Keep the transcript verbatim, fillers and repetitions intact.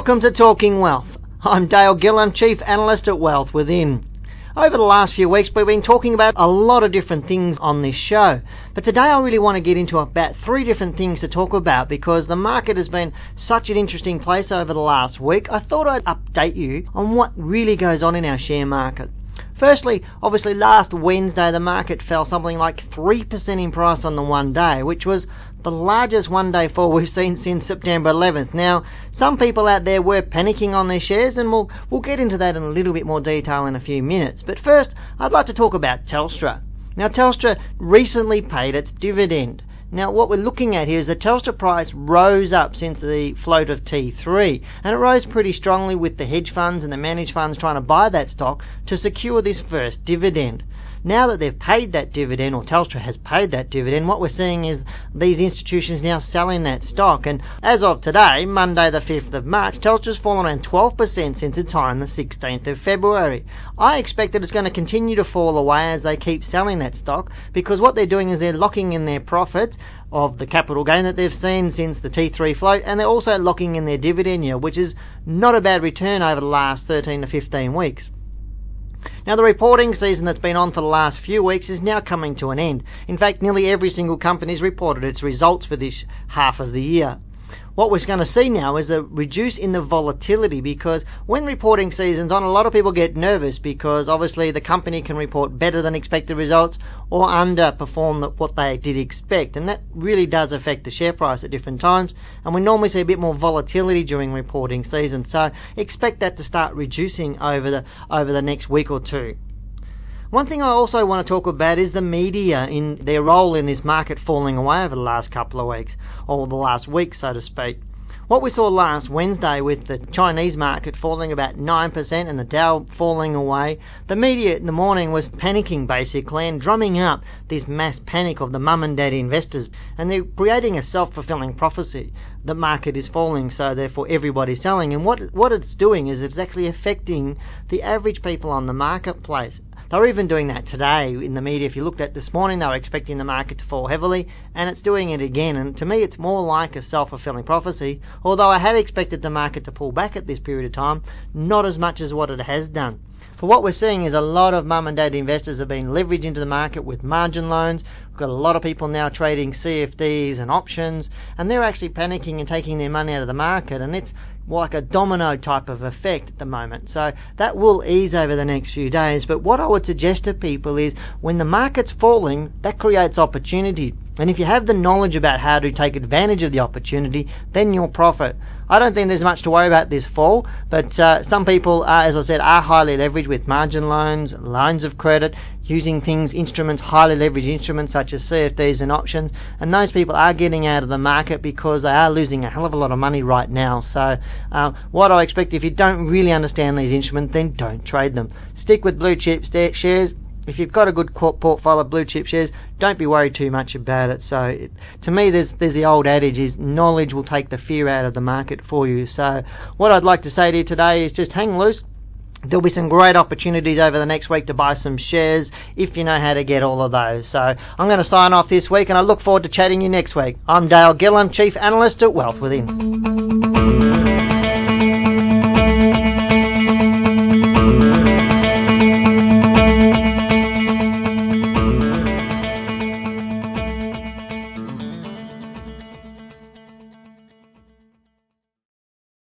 Welcome to Talking Wealth. I'm Dale Gillham, Chief Analyst at Wealth Within. Over the last few weeks, we've been talking about a lot of different things on this show. But today I really want to get into about three different things to talk about because the market has been such an interesting place over the last week. I thought I'd update you on what really goes on in our share market. Firstly, obviously last Wednesday the market fell something like three percent in price on the one day, which was the largest one-day fall we've seen since September eleventh. Now, some people out there were panicking on their shares, and we'll, we'll get into that in a little bit more detail in a few minutes. But first, I'd like to talk about Telstra. Now, Telstra recently paid its dividend. Now, what we're looking at here is the Telstra price rose up since the float of T three, and it rose pretty strongly with the hedge funds and the managed funds trying to buy that stock to secure this first dividend. Now that they've paid that dividend, or Telstra has paid that dividend, what we're seeing is these institutions now selling that stock. And as of today, Monday the fifth of March, Telstra's fallen around twelve percent since the time the sixteenth of February. I expect that it's going to continue to fall away as they keep selling that stock, because what they're doing is they're locking in their profits of the capital gain that they've seen since the T three float, and they're also locking in their dividend yield, which is not a bad return over the last thirteen to fifteen weeks. Now, the reporting season that's been on for the last few weeks is now coming to an end. In fact, nearly every single company's reported its results for this half of the year. What we're going to see now is a reduce in the volatility, because when reporting season's on, a lot of people get nervous because obviously the company can report better than expected results or underperform what they did expect, and that really does affect the share price at different times, and we normally see a bit more volatility during reporting season, so expect that to start reducing over the over the next week or two. One thing I also want to talk about is the media in their role in this market falling away over the last couple of weeks, or the last week, so to speak. What we saw last Wednesday with the Chinese market falling about nine percent and the Dow falling away, the media in the morning was panicking basically and drumming up this mass panic of the mum and dad investors, and they're creating a self-fulfilling prophecy. The market is falling, so therefore everybody's selling, and what what it's doing is it's actually affecting the average people on the marketplace. They're even doing that today in the media. If you looked at this morning, they were expecting the market to fall heavily, and it's doing it again. And to me, it's more like a self-fulfilling prophecy, although I had expected the market to pull back at this period of time, not as much as what it has done. But what we're seeing is a lot of mum and dad investors have been leveraged into the market with margin loans. We've got a lot of people now trading C F Ds and options, and they're actually panicking and taking their money out of the market, and it's like a domino type of effect at the moment. So that will ease over the next few days. But what I would suggest to people is when the market's falling, that creates opportunity. And if you have the knowledge about how to take advantage of the opportunity, then you'll profit. I don't think there's much to worry about this fall, but uh, some people, are, as I said, are highly leveraged with margin loans, lines of credit, using things, instruments, highly leveraged instruments such as C F Ds and options, and those people are getting out of the market because they are losing a hell of a lot of money right now. So uh, what I expect, if you don't really understand these instruments, then don't trade them. Stick with blue chip shares. If you've got a good portfolio of blue chip shares, don't be worried too much about it. So it, to me, there's there's the old adage is knowledge will take the fear out of the market for you. So what I'd like to say to you today is just hang loose. There'll be some great opportunities over the next week to buy some shares if you know how to get all of those. So I'm going to sign off this week, and I look forward to chatting you next week. I'm Dale Gillham, Chief Analyst at Wealth Within.